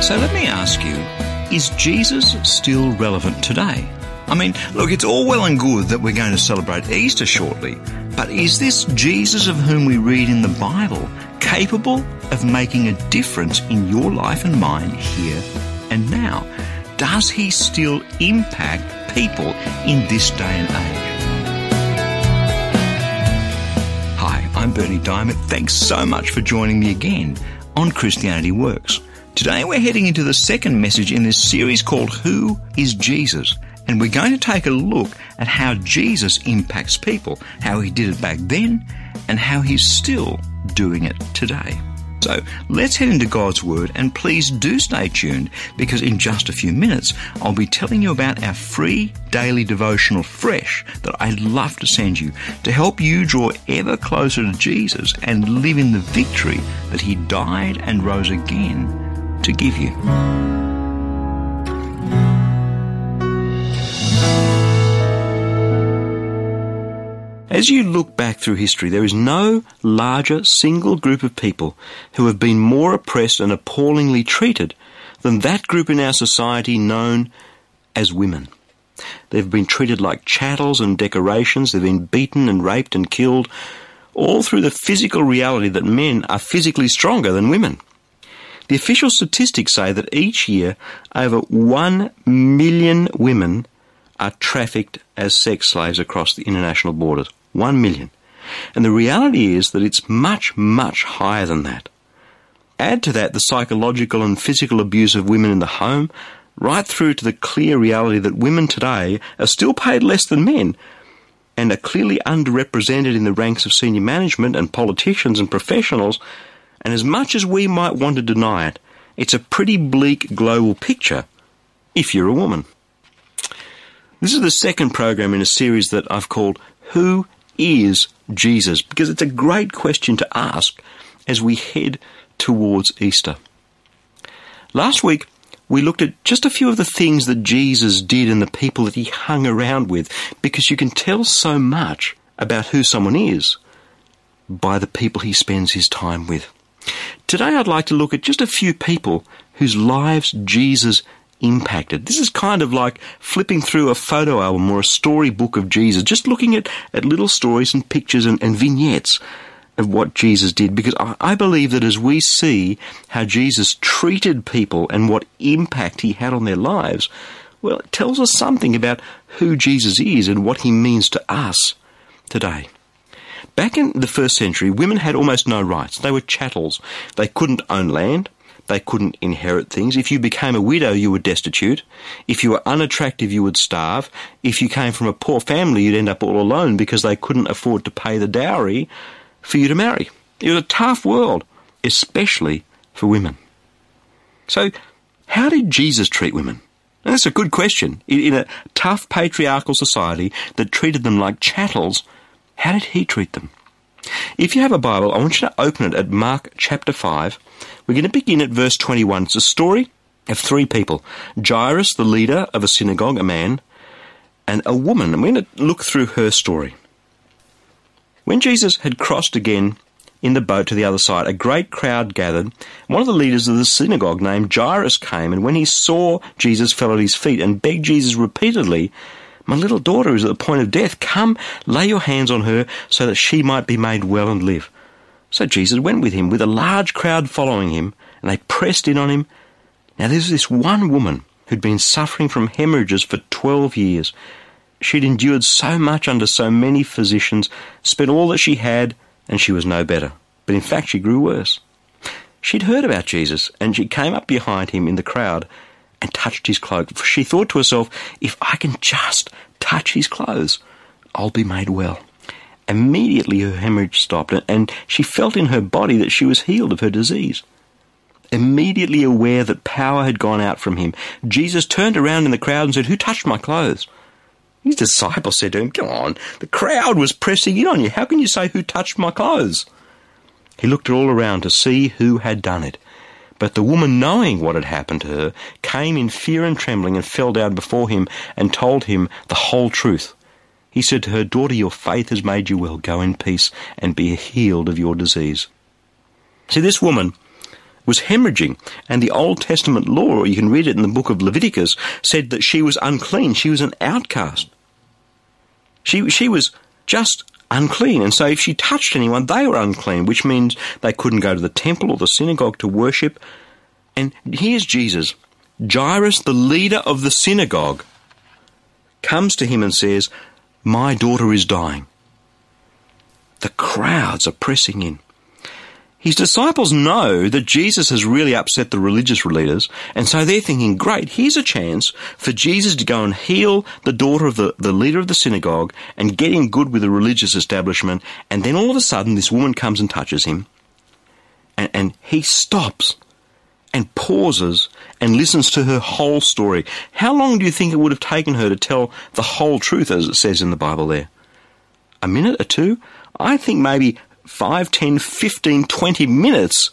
So let me ask you, is Jesus still relevant today? I mean, look, it's all well and good that we're going to celebrate Easter shortly, but is this Jesus of whom we read in the Bible capable of making a difference in your life and mine here and now? Does he still impact people in this day and age? Hi, I'm Bernie Diamond. Thanks so much for joining me again on Christianity Works. Today we're heading into the second message in this series called Who is Jesus? And we're going to take a look at how Jesus impacts people, how he did it back then, and how he's still doing it today. So let's head into God's Word, and please do stay tuned, because in just a few minutes I'll be telling you about our free daily devotional Fresh that I'd love to send you to help you draw ever closer to Jesus and live in the victory that he died and rose again to give you. As you look back through history, there is no larger single group of people who have been more oppressed and appallingly treated than that group in our society known as women. They've been treated like chattels and decorations, they've been beaten and raped and killed, all through the physical reality that men are physically stronger than women. The official statistics say that each year over 1 million women are trafficked as sex slaves across the international borders. 1 million. And the reality is that it's much, much higher than that. Add to that the psychological and physical abuse of women in the home, right through to the clear reality that women today are still paid less than men and are clearly underrepresented in the ranks of senior management and politicians and professionals. And as much as we might want to deny it, it's a pretty bleak global picture if you're a woman. This is the second program in a series that I've called Who is Jesus? Because it's a great question to ask as we head towards Easter. Last week, we looked at just a few of the things that Jesus did and the people that he hung around with, because you can tell so much about who someone is by the people he spends his time with. Today I'd like to look at just a few people whose lives Jesus impacted. This is kind of like flipping through a photo album or a storybook of Jesus, just looking at little stories and pictures and vignettes of what Jesus did, because I believe that as we see how Jesus treated people and what impact he had on their lives, well, it tells us something about who Jesus is and what he means to us today. Back in the first century, women had almost no rights. They were chattels. They couldn't own land. They couldn't inherit things. If you became a widow, you were destitute. If you were unattractive, you would starve. If you came from a poor family, you'd end up all alone because they couldn't afford to pay the dowry for you to marry. It was a tough world, especially for women. So, how did Jesus treat women? And that's a good question. In a tough patriarchal society that treated them like chattels, how did he treat them? If you have a Bible, I want you to open it at Mark chapter 5. We're going to begin at verse 21. It's a story of three people. Jairus, the leader of a synagogue, a man, and a woman. And we're going to look through her story. When Jesus had crossed again in the boat to the other side, a great crowd gathered. One of the leaders of the synagogue named Jairus came, and when he saw Jesus, fell at his feet and begged Jesus repeatedly, "My little daughter is at the point of death. Come, lay your hands on her so that she might be made well and live." So Jesus went with him, with a large crowd following him, and they pressed in on him. Now there's this one woman who'd been suffering from hemorrhages for 12 years. She'd endured so much under so many physicians, spent all that she had, and she was no better. But in fact, she grew worse. She'd heard about Jesus, and she came up behind him in the crowd and touched his cloak. For she thought to herself, "If I can just touch his clothes, I'll be made well." Immediately her hemorrhage stopped, and she felt in her body that she was healed of her disease. Immediately aware that power had gone out from him, Jesus turned around in the crowd and said, "Who touched my clothes?" His disciples said to him, "Come on, the crowd was pressing in on you. How can you say, 'Who touched my clothes?'" He looked all around to see who had done it. But the woman, knowing what had happened to her, came in fear and trembling and fell down before him and told him the whole truth. He said to her, "Daughter, your faith has made you well. Go in peace and be healed of your disease." See, this woman was hemorrhaging, and the Old Testament law, or you can read it in the book of Leviticus, said that she was unclean. She was an outcast. She was just unclean, and so if she touched anyone, they were unclean, which means they couldn't go to the temple or the synagogue to worship. And here's Jesus. Jairus, the leader of the synagogue, comes to him and says, "My daughter is dying." The crowds are pressing in. His disciples know that Jesus has really upset the religious leaders, and so they're thinking, great, here's a chance for Jesus to go and heal the daughter of the leader of the synagogue and get in good with the religious establishment. And then all of a sudden this woman comes and touches him, and he stops and pauses and listens to her whole story. How long do you think it would have taken her to tell the whole truth, as it says in the Bible there? A minute or two? I think maybe 5, 10, 15, 20 minutes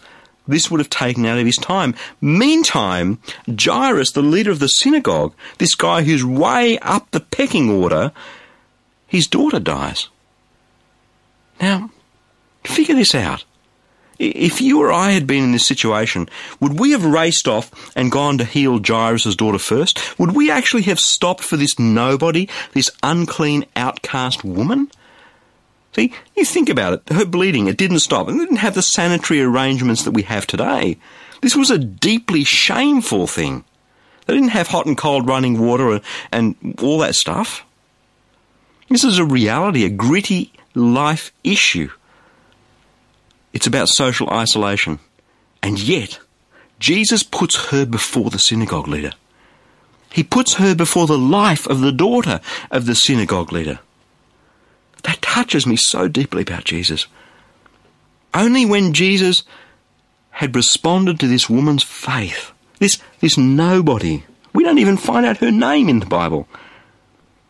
this would have taken out of his time. Meantime, Jairus, the leader of the synagogue, this guy who's way up the pecking order, his daughter dies. Now, figure this out. If you or I had been in this situation, would we have raced off and gone to heal Jairus' daughter first? Would we actually have stopped for this nobody, this unclean outcast woman? See, you think about it. Her bleeding, it didn't stop. And we didn't have the sanitary arrangements that we have today. This was a deeply shameful thing. They didn't have hot and cold running water and all that stuff. This is a reality, a gritty life issue. It's about social isolation. And yet, Jesus puts her before the synagogue leader. He puts her before the life of the daughter of the synagogue leader. That touches me so deeply about Jesus. Only when Jesus had responded to this woman's faith, this nobody, we don't even find out her name in the Bible,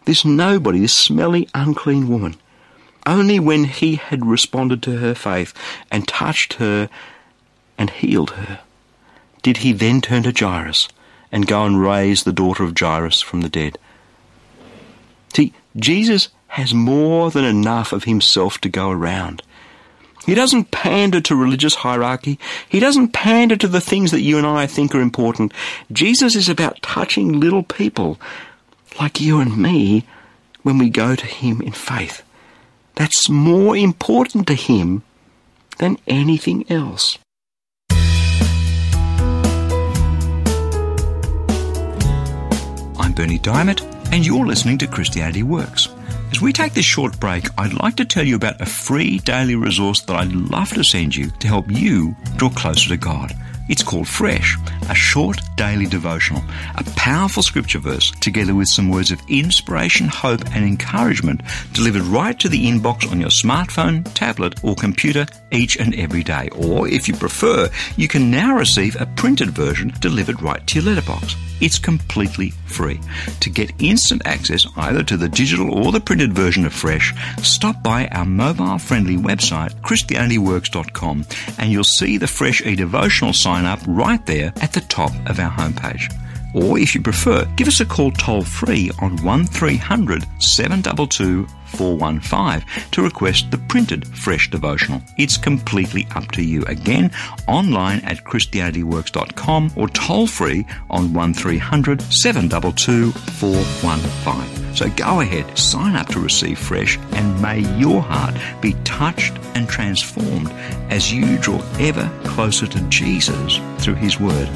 this nobody, this smelly, unclean woman, only when he had responded to her faith and touched her and healed her, did he then turn to Jairus and go and raise the daughter of Jairus from the dead. See, Jesus has more than enough of himself to go around. He doesn't pander to religious hierarchy. He doesn't pander to the things that you and I think are important. Jesus is about touching little people like you and me when we go to him in faith. That's more important to him than anything else. I'm Bernie Diamond, and you're listening to Christianity Works. As we take this short break, I'd like to tell you about a free daily resource that I'd love to send you to help you draw closer to God. It's called Fresh, a short daily devotional, a powerful scripture verse together with some words of inspiration, hope and encouragement delivered right to the inbox on your smartphone, tablet or computer each and every day. Or if you prefer, you can now receive a printed version delivered right to your letterbox. It's completely free. To get instant access either to the digital or the printed version of Fresh, stop by our mobile-friendly website, ChristianityWorks.com, and you'll see the Fresh e-devotional sign-up right there at the top of our homepage. Or, if you prefer, give us a call toll-free on 1300 722 415 to request the printed Fresh devotional. It's completely up to you. Again, online at ChristianityWorks.com or toll-free on 1300 722 415. So go ahead, sign up to receive Fresh, and may your heart be touched and transformed as you draw ever closer to Jesus through his word.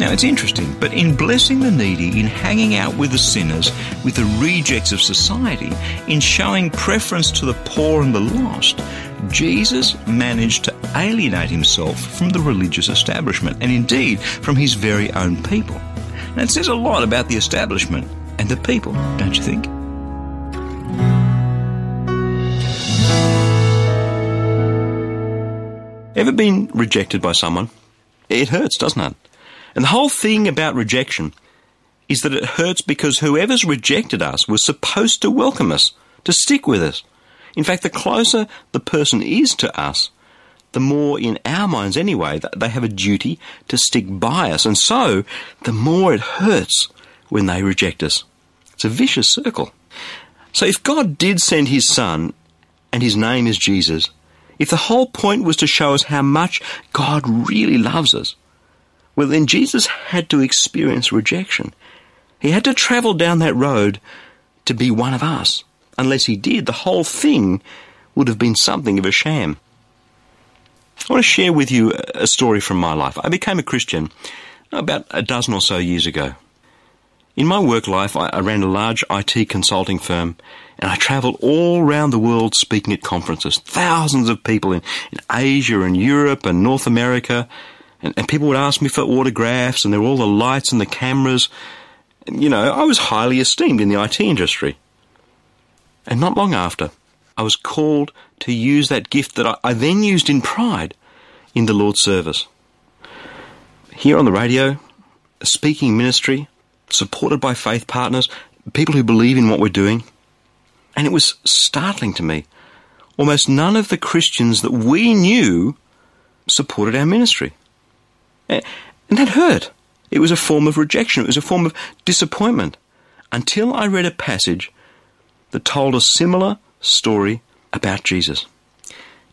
Now, it's interesting, but in blessing the needy, in hanging out with the sinners, with the rejects of society, in showing preference to the poor and the lost, Jesus managed to alienate himself from the religious establishment and indeed from his very own people. Now, it says a lot about the establishment and the people, don't you think? Ever been rejected by someone? It hurts, doesn't it? And the whole thing about rejection is that it hurts because whoever's rejected us was supposed to welcome us, to stick with us. In fact, the closer the person is to us, the more, in our minds anyway, that they have a duty to stick by us. And so, the more it hurts when they reject us. It's a vicious circle. So if God did send his Son, and his name is Jesus, if the whole point was to show us how much God really loves us, well, then Jesus had to experience rejection. He had to travel down that road to be one of us. Unless he did, the whole thing would have been something of a sham. I want to share with you a story from my life. I became a Christian about a dozen or so years ago. In my work life, I ran a large IT consulting firm, and I travelled all around the world speaking at conferences. Thousands of people in Asia and Europe and North America, and people would ask me for autographs, and there were all the lights and the cameras. And, you know, I was highly esteemed in the IT industry. And not long after, I was called to use that gift that I then used in pride in the Lord's service. Here on the radio, a speaking ministry, supported by faith partners, people who believe in what we're doing. And it was startling to me. Almost none of the Christians that we knew supported our ministry. And that hurt. It was a form of rejection. It was a form of disappointment. Until I read a passage that told a similar story about Jesus.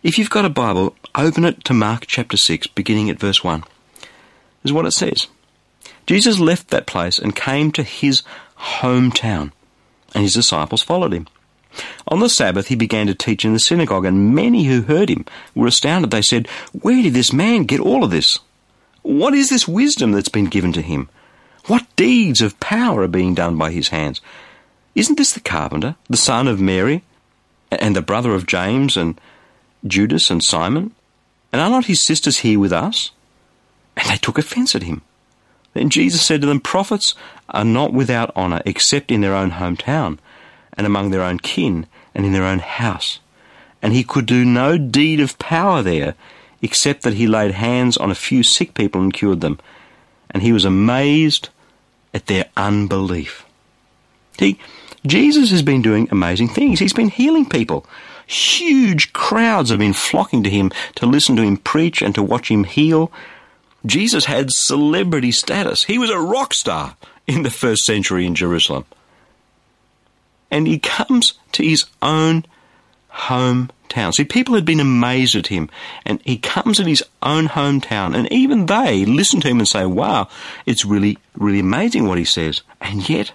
If you've got a Bible, open it to Mark chapter 6, beginning at verse 1. This is what it says. Jesus left that place and came to his hometown, and his disciples followed him. On the Sabbath, he began to teach in the synagogue, and many who heard him were astounded. They said, "Where did this man get all of this? What is this wisdom that's been given to him? What deeds of power are being done by his hands? Isn't this the carpenter, the son of Mary, and the brother of James and Judas and Simon? And are not his sisters here with us?" And they took offence at him. Then Jesus said to them, "Prophets are not without honour except in their own hometown and among their own kin and in their own house." And he could do no deed of power there except that he laid hands on a few sick people and cured them. And he was amazed at their unbelief. See, Jesus has been doing amazing things. He's been healing people. Huge crowds have been flocking to him to listen to him preach and to watch him heal. Jesus had celebrity status. He was a rock star in the first century in Jerusalem. And he comes to his own hometown. See, people had been amazed at him. And he comes in his own hometown. And even they listen to him and say, wow, it's really, really amazing what he says. And yet,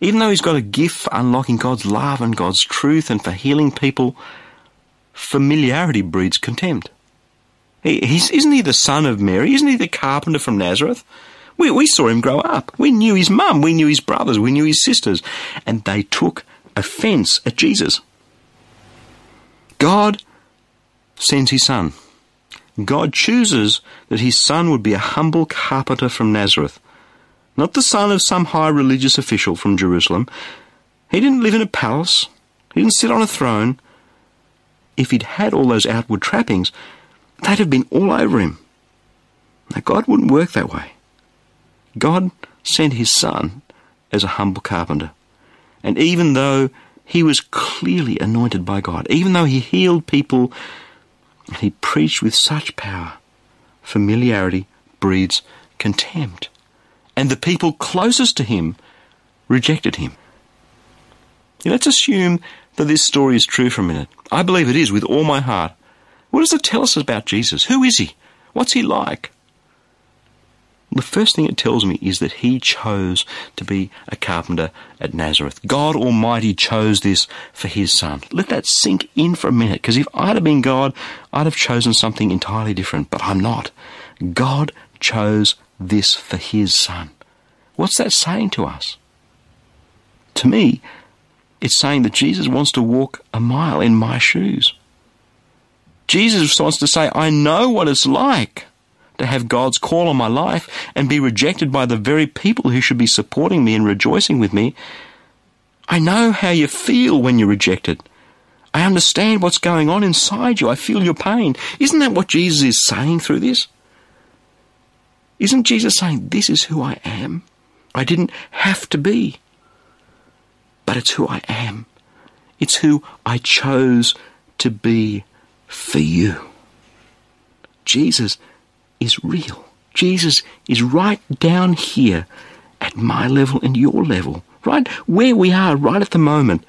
even though he's got a gift for unlocking God's love and God's truth and for healing people, familiarity breeds contempt. Isn't he the son of Mary? Isn't he the carpenter from Nazareth? We saw him grow up. We knew his mum. We knew his brothers. We knew his sisters. And they took offence at Jesus. God sends his son. God chooses that his son would be a humble carpenter from Nazareth, not the son of some high religious official from Jerusalem. He didn't live in a palace. He didn't sit on a throne. If he'd had all those outward trappings, they'd have been all over him. Now, God wouldn't work that way. God sent his son as a humble carpenter. And even though he was clearly anointed by God, even though he healed people, and he preached with such power, familiarity breeds contempt. And the people closest to him rejected him. Now, let's assume that this story is true for a minute. I believe it is with all my heart. What does it tell us about Jesus? Who is he? What's he like? The first thing it tells me is that he chose to be a carpenter at Nazareth. God Almighty chose this for his son. Let that sink in for a minute, because if I'd have been God, I'd have chosen something entirely different, but I'm not. God chose this for his son. What's that saying to us? To me, it's saying that Jesus wants to walk a mile in my shoes. Jesus wants to say, I know what it's like to have God's call on my life and be rejected by the very people who should be supporting me and rejoicing with me. I know how you feel when you're rejected. I understand what's going on inside you. I feel your pain. Isn't that what Jesus is saying through this? Isn't Jesus saying, this is who I am? I didn't have to be, but it's who I am. It's who I chose to be for you. Jesus is real. Jesus is right down here at my level and your level, right where we are right at the moment.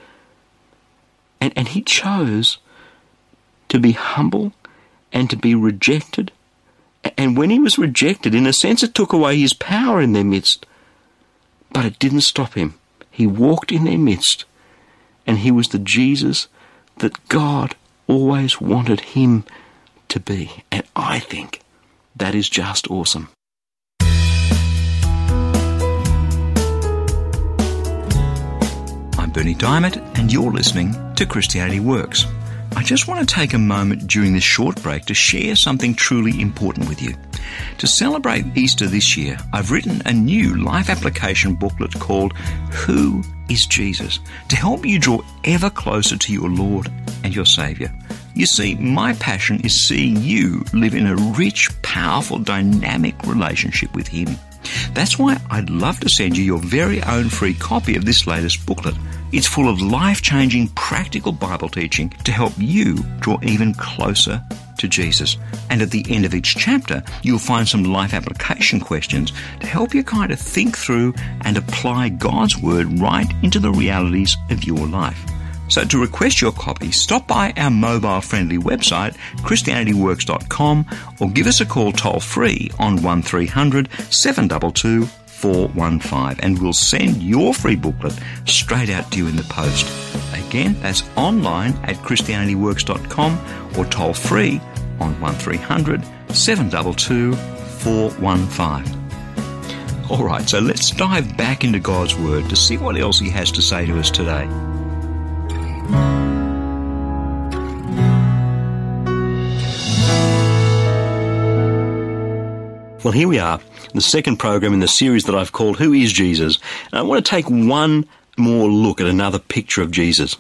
And he chose to be humble and to be rejected. And when he was rejected, in a sense, it took away his power in their midst. But it didn't stop him. He walked in their midst, and he was the Jesus that God always wanted him to be. And I think that is just awesome. I'm Bernie Diamond, and you're listening to Christianity Works. I just want to take a moment during this short break to share something truly important with you. To celebrate Easter this year, I've written a new life application booklet called Who is Jesus? To help you draw ever closer to your Lord and your Saviour. You see, my passion is seeing you live in a rich, powerful, dynamic relationship with Him. That's why I'd love to send you your very own free copy of this latest booklet. It's full of life-changing, practical Bible teaching to help you draw even closer to Jesus. And at the end of each chapter, you'll find some life application questions to help you kind of think through and apply God's Word right into the realities of your life. So to request your copy, stop by our mobile-friendly website, christianityworks.com, or give us a call toll-free on 1300 722 415, and we'll send your free booklet straight out to you in the post. Again, that's online at christianityworks.com or toll-free on 1300 722 415. All right, so let's dive back into God's Word to see what else He has to say to us today. Well, here we are, the second program in the series that I've called Who is Jesus? And I want to take one more look at another picture of Jesus.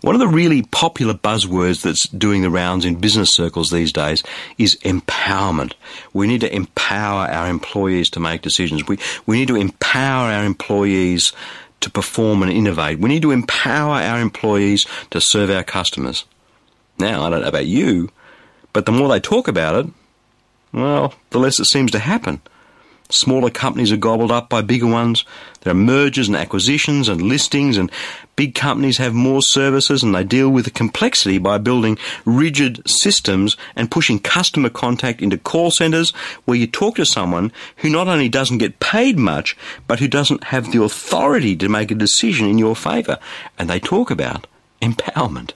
One of the really popular buzzwords that's doing the rounds in business circles these days is empowerment. We need to empower our employees to make decisions. We need to empower our employees to perform and innovate. We need to empower our employees to serve our customers. Now, I don't know about you, but the more they talk about it, well, the less it seems to happen. Smaller companies are gobbled up by bigger ones. There are mergers and acquisitions and listings, and big companies have more services, and they deal with the complexity by building rigid systems and pushing customer contact into call centres where you talk to someone who not only doesn't get paid much, but who doesn't have the authority to make a decision in your favour. And they talk about empowerment.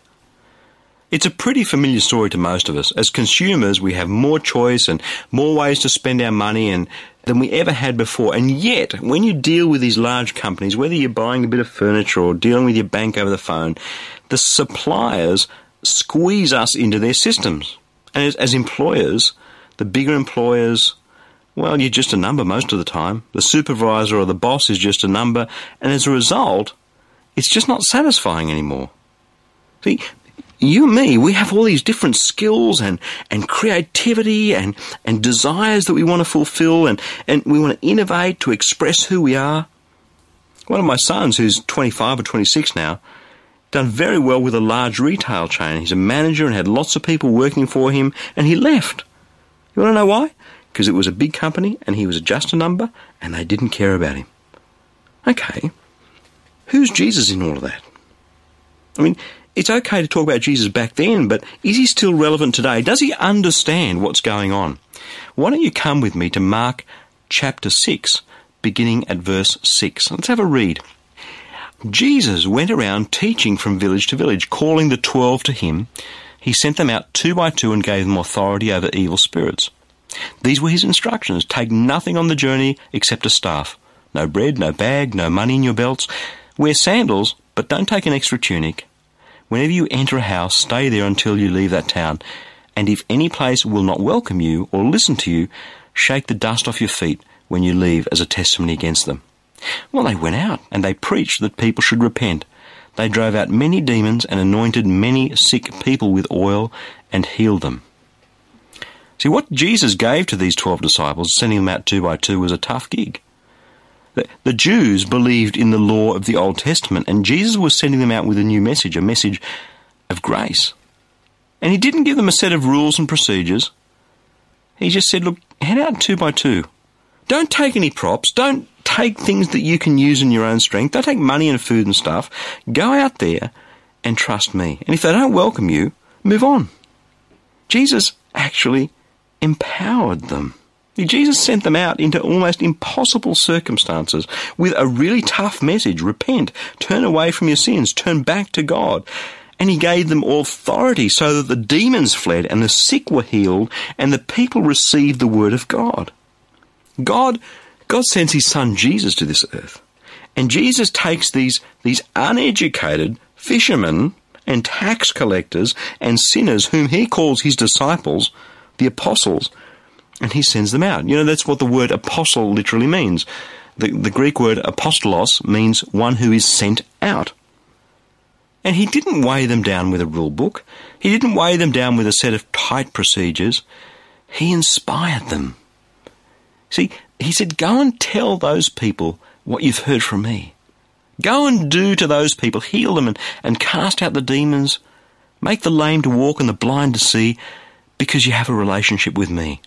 It's a pretty familiar story to most of us. As consumers, we have more choice and more ways to spend our money than we ever had before. And yet, when you deal with these large companies, whether you're buying a bit of furniture or dealing with your bank over the phone, the suppliers squeeze us into their systems. And as employers, the bigger employers, well, you're just a number most of the time. The supervisor or the boss is just a number. And as a result, it's just not satisfying anymore. See, you and me, we have all these different skills and creativity and desires that we want to fulfill, and we want to innovate to express who we are. One of my sons, who's 25 or 26 now, done very well with a large retail chain. He's a manager and had lots of people working for him, and he left. You want to know why? Because it was a big company and he was just a number and they didn't care about him. Okay, who's Jesus in all of that? I mean, it's okay to talk about Jesus back then, but is he still relevant today? Does he understand what's going on? Why don't you come with me to Mark chapter 6, beginning at verse 6. Let's have a read. Jesus went around teaching from village to village, calling the 12 to him. He sent them out 2 by 2 and gave them authority over evil spirits. These were his instructions. Take nothing on the journey except a staff. No bread, no bag, no money in your belts. Wear sandals, but don't take an extra tunic. Whenever you enter a house, stay there until you leave that town. And if any place will not welcome you or listen to you, shake the dust off your feet when you leave as a testimony against them. Well, they went out and they preached that people should repent. They drove out many demons and anointed many sick people with oil and healed them. See, what Jesus gave to these 12 disciples, sending them out two by two, was a tough gig. The Jews believed in the law of the Old Testament, and Jesus was sending them out with a new message, a message of grace. And he didn't give them a set of rules and procedures. He just said, look, head out two by two. Don't take any props. Don't take things that you can use in your own strength. Don't take money and food and stuff. Go out there and trust me. And if they don't welcome you, move on. Jesus actually empowered them. Jesus sent them out into almost impossible circumstances with a really tough message. Repent, turn away from your sins, turn back to God. And he gave them authority so that the demons fled and the sick were healed and the people received the word of God. God sends his son Jesus to this earth. And Jesus takes these uneducated fishermen and tax collectors and sinners whom he calls his disciples, the apostles, and he sends them out. You know, that's what the word apostle literally means. The Greek word apostolos means one who is sent out. And he didn't weigh them down with a rule book. He didn't weigh them down with a set of tight procedures. He inspired them. See, he said, go and tell those people what you've heard from me. Go and do to those people, heal them and cast out the demons. Make the lame to walk and the blind to see, because you have a relationship with me.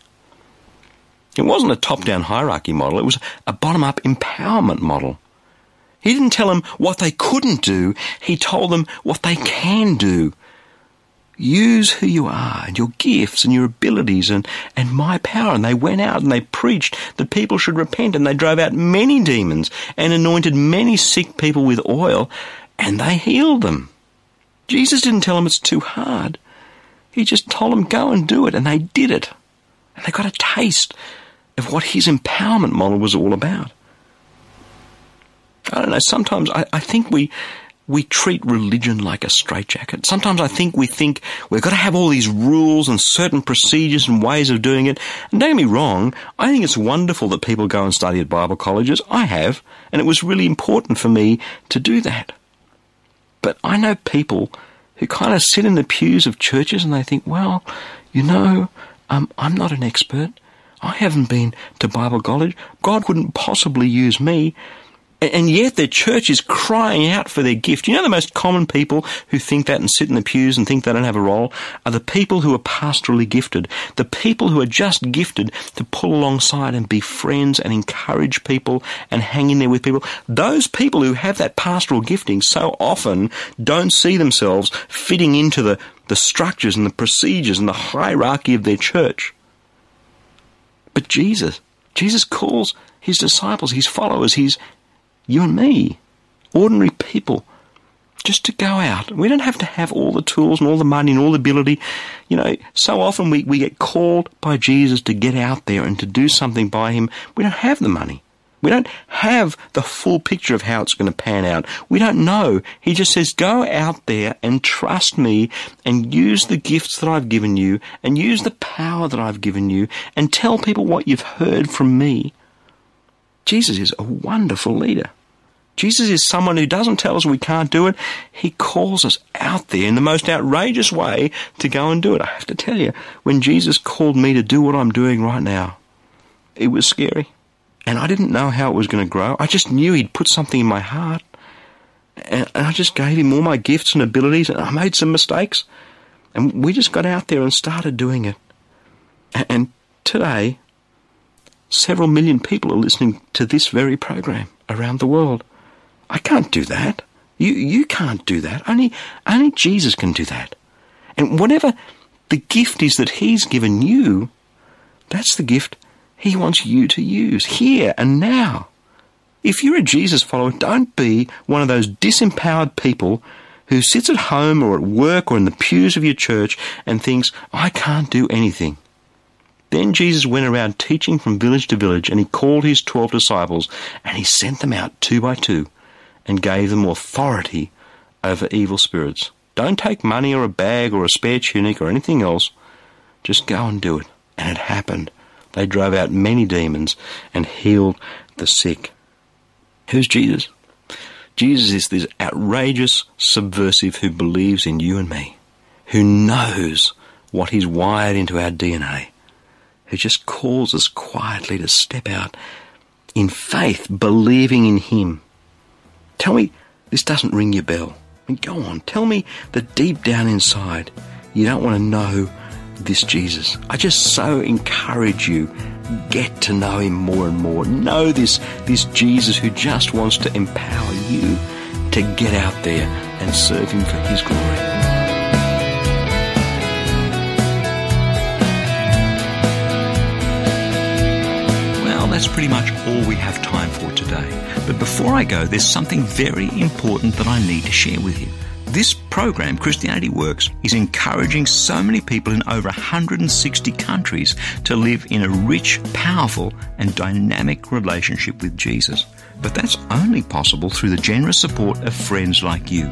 It wasn't a top-down hierarchy model. It was a bottom-up empowerment model. He didn't tell them what they couldn't do. He told them what they can do. Use who you are and your gifts and your abilities and my power. And they went out and they preached that people should repent, and they drove out many demons and anointed many sick people with oil, and they healed them. Jesus didn't tell them it's too hard. He just told them, go and do it, and they did it. And they got a taste of what his empowerment model was all about. I don't know, sometimes I think we treat religion like a straitjacket. Sometimes I think we think we've got to have all these rules and certain procedures and ways of doing it. And don't get me wrong, I think it's wonderful that people go and study at Bible colleges. I have, and it was really important for me to do that. But I know people who kind of sit in the pews of churches and they think, well, you know, I'm not an expert. I haven't been to Bible college. God couldn't possibly use me. And yet their church is crying out for their gift. You know, the most common people who think that and sit in the pews and think they don't have a role are the people who are pastorally gifted, the people who are just gifted to pull alongside and be friends and encourage people and hang in there with people. Those people who have that pastoral gifting so often don't see themselves fitting into the structures and the procedures and the hierarchy of their church. But Jesus calls his disciples, his followers, his you and me, ordinary people, just to go out. We don't have to have all the tools and all the money and all the ability. You know, so often we get called by Jesus to get out there and to do something by him. We don't have the money. We don't have the full picture of how it's going to pan out. We don't know. He just says, go out there and trust me and use the gifts that I've given you and use the power that I've given you and tell people what you've heard from me. Jesus is a wonderful leader. Jesus is someone who doesn't tell us we can't do it. He calls us out there in the most outrageous way to go and do it. I have to tell you, when Jesus called me to do what I'm doing right now, it was scary. And I didn't know how it was going to grow. I just knew he'd put something in my heart. And I just gave him all my gifts and abilities. And I made some mistakes. And we just got out there and started doing it. And today, several million people are listening to this very program around the world. I can't do that. You can't do that. Only Jesus can do that. And whatever the gift is that he's given you, that's the gift he wants you to use here and now. If you're a Jesus follower, don't be one of those disempowered people who sits at home or at work or in the pews of your church and thinks, I can't do anything. Then Jesus went around teaching from village to village, and he called his 12 disciples, and he sent them out two by two and gave them authority over evil spirits. Don't take money or a bag or a spare tunic or anything else. Just go and do it. And it happened. They drove out many demons and healed the sick. Who's Jesus? Jesus is this outrageous subversive who believes in you and me, who knows what he's wired into our DNA, who just calls us quietly to step out in faith, believing in him. Tell me this doesn't ring your bell. I mean, go on, tell me that deep down inside you don't want to know this Jesus. I just so encourage you, get to know him more and more. Know this Jesus who just wants to empower you to get out there and serve him for his glory. That's pretty much all we have time for today. But before I go, there's something very important that I need to share with you. This program, Christianity Works, is encouraging so many people in over 160 countries to live in a rich, powerful, and dynamic relationship with Jesus. But that's only possible through the generous support of friends like you.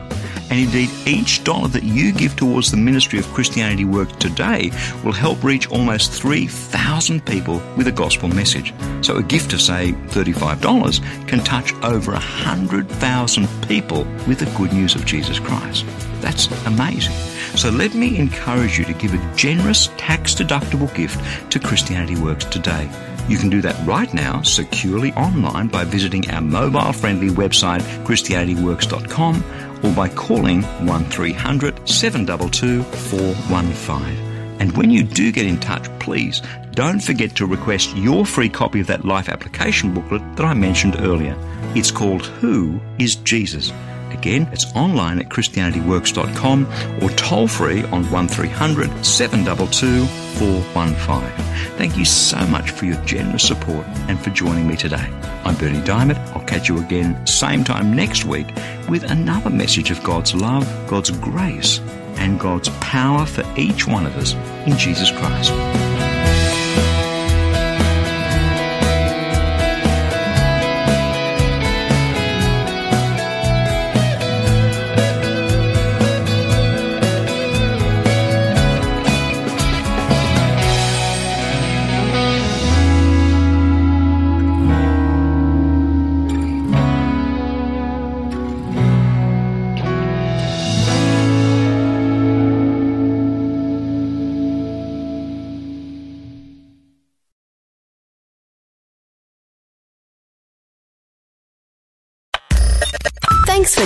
And indeed, each dollar that you give towards the ministry of Christianity Works today will help reach almost 3,000 people with a gospel message. So a gift of, say, $35 can touch over 100,000 people with the good news of Jesus Christ. That's amazing. So let me encourage you to give a generous tax-deductible gift to Christianity Works today. You can do that right now securely online by visiting our mobile-friendly website christianityworks.com or by calling 1300 722 415. And when you do get in touch, please don't forget to request your free copy of that life application booklet that I mentioned earlier. It's called Who is Jesus? Again, it's online at christianityworks.com or toll-free on 1300 722 415. Thank you so much for your generous support and for joining me today. I'm Bernie Diamond. I'll catch you again same time next week with another message of God's love, God's grace, and God's power for each one of us in Jesus Christ. Thanks for